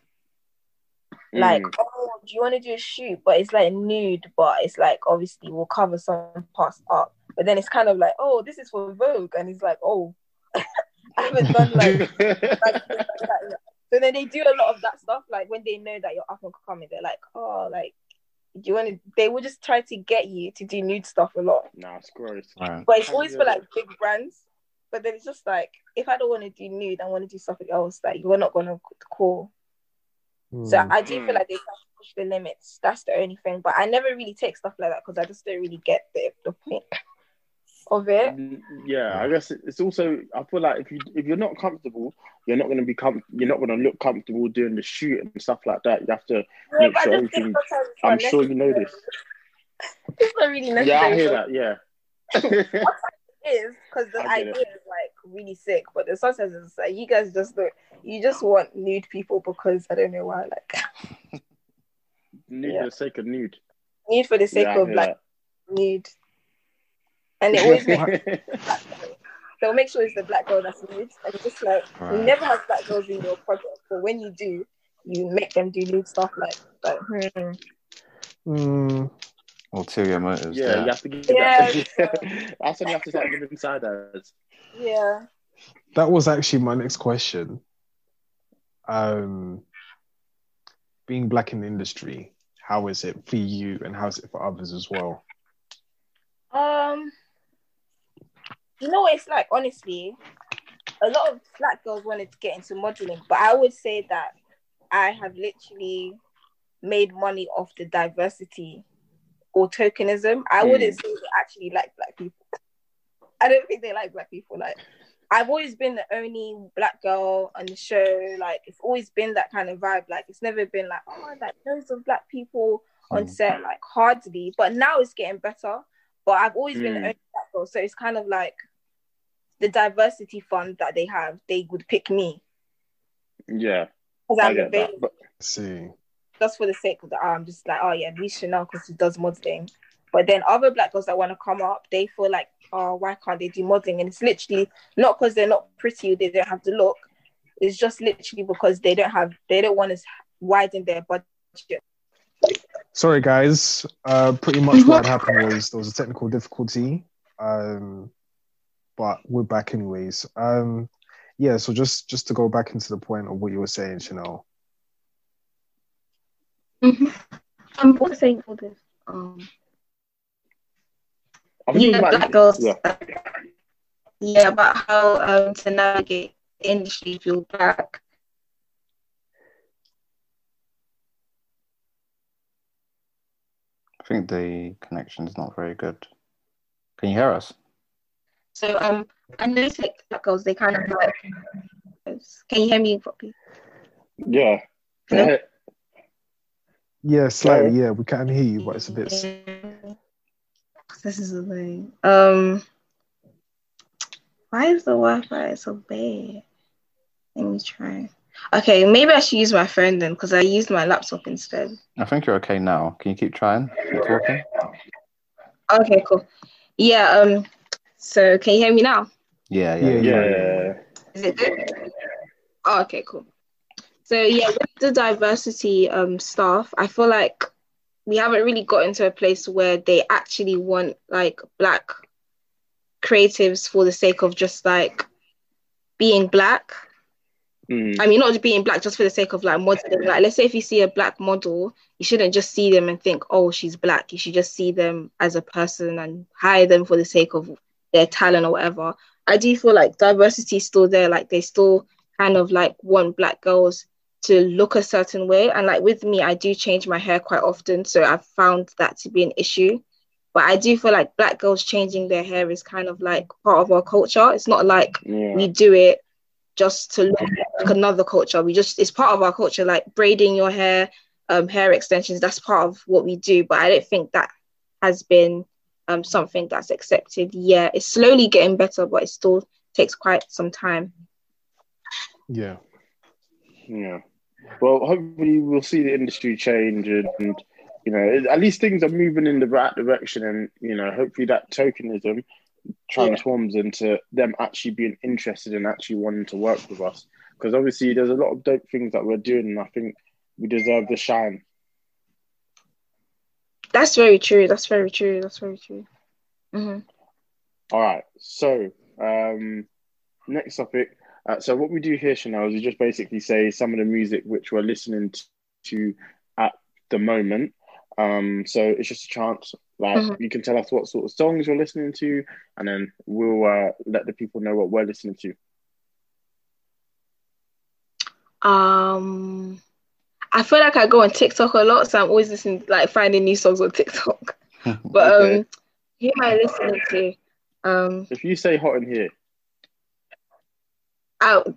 Mm. Like, oh, do you want to do a shoot? But it's like nude, but it's like, obviously we'll cover some parts up. But then it's kind of like, oh, this is for Vogue. And it's like, oh, I haven't done like, like, like that. So then they do a lot of that stuff. Like when they know that you're up and coming, they're like, oh, like, do you want to, they will just try to get you to do nude stuff a lot. Nah, it's gross. Right. But it's always yeah. for like big brands. But then it's just like, if I don't want to do nude, I want to do something else, like you're not going to call. Mm. So I do feel like they push the limits. That's the only thing. But I never really take stuff like that because I just don't really get the, the point of it. Yeah, I guess it's also, I feel like if you if you're not comfortable, you're not going to be com- you're not going to look comfortable doing the shoot and stuff like that. You have to yeah, make sure everything. I'm sure you know this. It's not really necessary. Yeah, I hear that. Yeah. It is because the idea it. is like really sick, but the sometimes it's like you guys just don't. You just want nude people because I don't know why. Like nude yeah. for the sake of nude. Nude for the sake yeah, of like that. nude. And it always makes they'll make sure it's the black girl that's nude. And it's just like right. you never have black girls in your project, but when you do, you make them do nude stuff like that. Like, hmm. mm. Ulterior motives. Yeah, yeah, you have to give yeah, that. Yeah. That's when you have to start giving inside us. Yeah. That was actually my next question. Um, being Black in the industry, how is it for you and how is it for others as well? Um, you know what it's like, honestly, a lot of Black girls wanted to get into modelling, but I would say that I have literally made money off the diversity or tokenism. I mm. wouldn't say they actually like Black people. I don't think they like Black people. Like, I've always been the only Black girl on the show. Like, it's always been that kind of vibe. Like, it's never been like, oh, like loads of Black people on mm. set, like hardly. But now it's getting better. But I've always mm. been the only Black girl. So it's kind of like the diversity fund that they have, they would pick me. Yeah. Because I'm available. But... See. Just for the sake of the I'm just like, oh yeah, Miss Chanel because she does modeling. But then other Black girls that want to come up, they feel like, oh, why can't they do modeling? And it's literally not because they're not pretty, they don't have the look. It's just literally because they don't have, they don't want to widen their budget. Sorry, guys. Uh, pretty much what happened was there was a technical difficulty, um, but we're back anyways. Um, yeah, so just just to go back into the point of what you were saying, Chanel. Mm-hmm. I'm also saying all this. Um... You know, Black girls, yeah. Uh, yeah, about how um, to navigate the industry if you're Black. I think the connection's not very good. Can you hear us? So, um, I noticed like Black girls, they kind of like. Can you hear me properly? Yeah. No? Yeah, slightly. Yeah, we can hear you, but it's a bit. This is the thing. Um, why is the Wi-Fi so bad? Let me try. Okay, maybe I should use my phone then, because I used my laptop instead. I think you're okay now. Can you keep trying? Keep talking. Okay, cool. Yeah. Um. So, can you hear me now? Yeah. Yeah. Yeah. yeah, yeah, yeah. Is it good? Oh, okay. Cool. So yeah, with the diversity um stuff, I feel like we haven't really gotten to a place where they actually want like Black creatives for the sake of just like being Black. Mm. I mean, not being Black, just for the sake of like modeling. Like, let's say if you see a Black model, you shouldn't just see them and think, oh, she's Black. You should just see them as a person and hire them for the sake of their talent or whatever. I do feel like diversity is still there. Like, they still kind of like want Black girls to look a certain way. And like with me, I do change my hair quite often, so I've found that to be an issue. But I do feel like Black girls changing their hair is kind of like part of our culture. It's not like yeah. we do it just to look like another culture. We just, it's part of our culture, like braiding your hair, um, hair extensions, that's part of what we do. But I don't think that has been um, something that's accepted. Yeah, it's slowly getting better, but it still takes quite some time. Yeah. Yeah. Well, hopefully we'll see the industry change, and, and you know, at least things are moving in the right direction, and you know, hopefully that tokenism transforms yeah. into them actually being interested and actually wanting to work with us. Because obviously, there's a lot of dope things that we're doing, and I think we deserve the shine. That's very true. That's very true. That's very true. Mm-hmm. All right. So, um, next topic. Uh, so what we do here, Chanel, is we just basically say some of the music which we're listening to, to at the moment. Um, so it's just a chance, like, mm-hmm. you can tell us what sort of songs you're listening to, and then we'll uh, let the people know what we're listening to. Um, I feel like I go on TikTok a lot, so I'm always listening, like, finding new songs on TikTok. But okay. um, who am I listening to? Um, if you say Hot in Here. Out.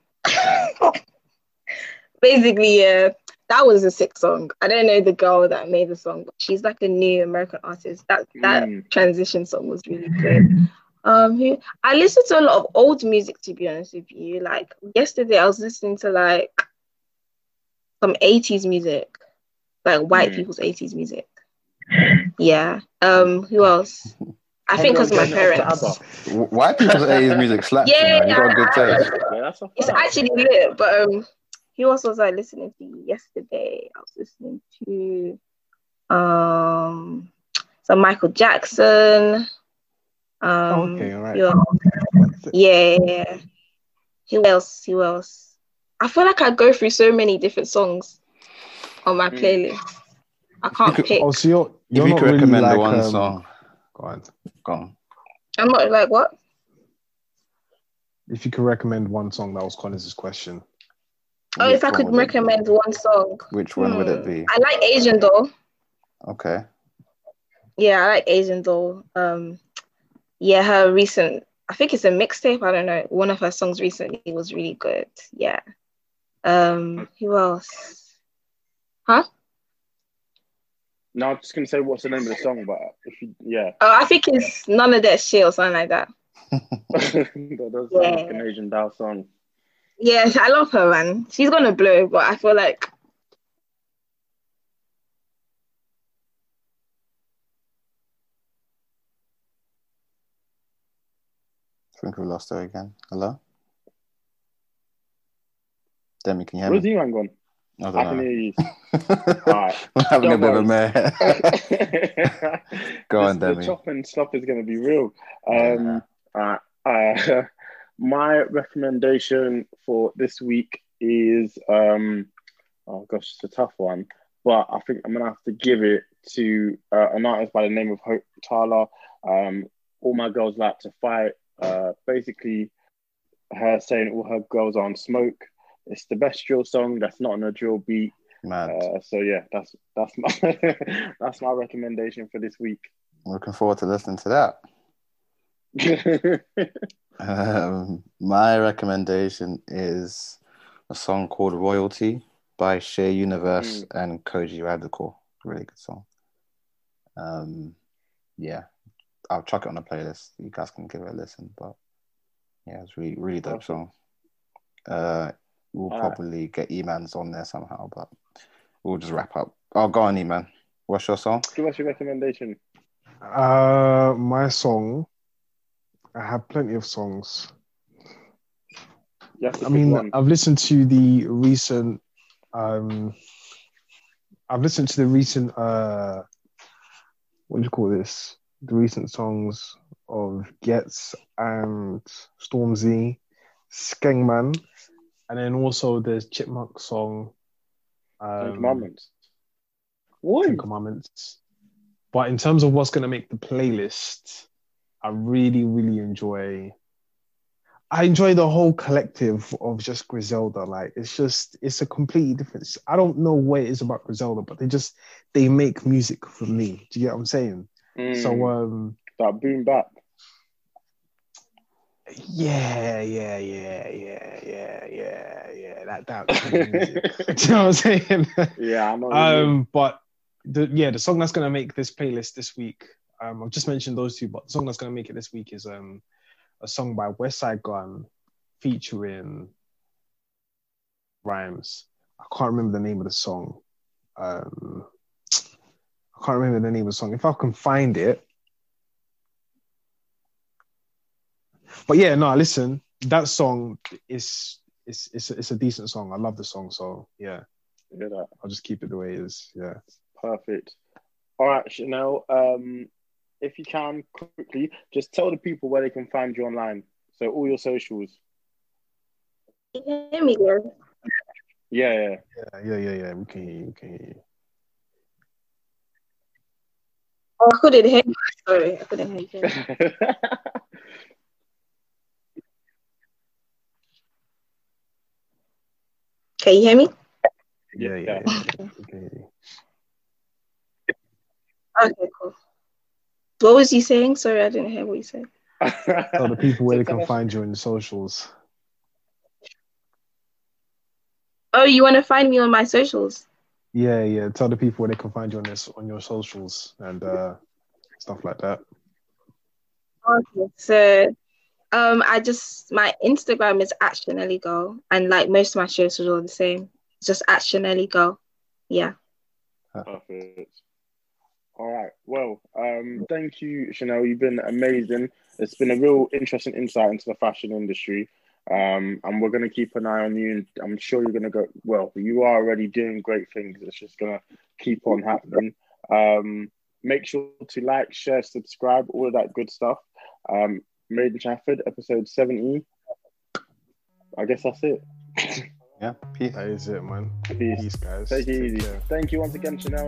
Basically, yeah, that was a sick song. I don't know the girl that made the song, but she's like a new American artist. That that mm. transition song was really good. Um, who I listened to a lot of old music, to be honest with you. Like yesterday, I was listening to like some eighties music, like white mm. people's eighties music. Yeah. Um, who else? I think because my parents. White people's eighties music slaps. Yeah, you, you got a good taste. Yeah, it's actually lit. But um, who else was I listening to yesterday? I was listening to um, some Michael Jackson. Um, oh, okay, all right. Yeah, yeah. Who else? Who else? I feel like I go through so many different songs. on my playlist. I can't could, pick. Oh, so you're, you're if you could really recommend like, the one um, song, go on, go on. I'm not like what? If you could recommend one song, that was Collins' question. Oh, which if I could recommend one song. Which one hmm. would it be? I like Asian Doll. Okay. Yeah, I like Asian Doll. Um, yeah, her recent, I think it's a mixtape, I don't know. One of her songs recently was really good. Yeah. Um, who else? Huh? No, I was just going to say what's the name of the song, but if you, yeah. Oh, I think it's yeah. None of That Shit or something like that. That does yeah. sound like an Asian Doll song. Yeah, I love her, man. She's going to blow, but I feel like... I think we lost her again. Hello? Demi, can you hear Where's me? Where's Eman gone? I don't I can know. Hear you. All right. We're having don't a worry. Bit of a mare. Go this, on, Demi. The chop and slop is going to be real. Um, yeah. uh, uh, my recommendation for this week is, um, oh gosh, it's a tough one, but I think I'm going to have to give it to uh, an artist by the name of Hope Tala. Um, All My Girls Like to Fight. Uh, basically, her saying all her girls are on smoke. It's the best drill song that's not on a drill beat. Mad. Uh, so yeah, that's that's my that's my recommendation for this week. Looking forward to listening to that. um, my recommendation is a song called "Royalty" by Shea Universe mm. and Koji Radical. Really good song. Um, yeah. I'll chuck it on the playlist. You guys can give it a listen. But yeah, it's really, really dope okay. song. Uh, we'll All probably right. get Eman's on there somehow, but we'll just wrap up. Oh, go on, Eman. What's your song? What's your recommendation? Uh, my song. I have plenty of songs. Yes, I mean, one. I've listened to the recent. Um, I've listened to the recent. Uh, what do you call this? The recent songs of Getz and Stormzy, Skengman, and then also there's Chipmunk song. Um, Ten Commandments. What? Ten Commandments. But in terms of what's going to make the playlist, I really, really enjoy... I enjoy the whole collective of just Griselda. Like, it's just, it's a completely different... I don't know what it is about Griselda, but they just, they make music for me. Do you get what I'm saying? Mm, so um that boom bap. Yeah, yeah, yeah, yeah, yeah, yeah, yeah. That that music. Do you know what I'm saying? Yeah, I know. Um, but the yeah, the song that's gonna make this playlist this week, um I've just mentioned those two, but the song that's gonna make it this week is um a song by Westside Gunn featuring Rhymes. I can't remember the name of the song. Um I can't remember the name of the song. If I can find it. But yeah, no, listen, that song is it's it's it's a decent song. I love the song, so yeah. Look at that. I'll just keep it the way it is. Yeah. Perfect. All right, Chanel. Um, if you can quickly, just tell the people where they can find you online. So all your socials. Can you hear me there? Yeah, yeah. Yeah, yeah, yeah, yeah. We can hear you, we can hear you. I couldn't hear you. Sorry, I couldn't hear you. Can you hear me? Yeah, yeah. yeah. Okay. Okay, cool. What was you saying? Sorry, I didn't hear what you said. Tell the people where they can find you in the socials. Oh, you want to find me on my socials? Yeah, yeah. Tell the people where they can find you on this on your socials and uh, stuff like that. Okay, so um, I just my Instagram is at Chanel Girl, and like most of my socials are the same. It's just at Chanel Girl. Yeah. Perfect. All right. Well, um, thank you, Chanel. You've been amazing. It's been a real interesting insight into the fashion industry. Um, and we're going to keep an eye on you, and I'm sure you're going to go well. You are already doing great things. It's just going to keep on happening. Um, make sure to like, share, subscribe, all of that good stuff. Um, Made in Chafford, episode seventy. I guess that's it. Yeah, peace. That is it, man. Peace, peace guys. Take it easy. Thank you once again, Chanel.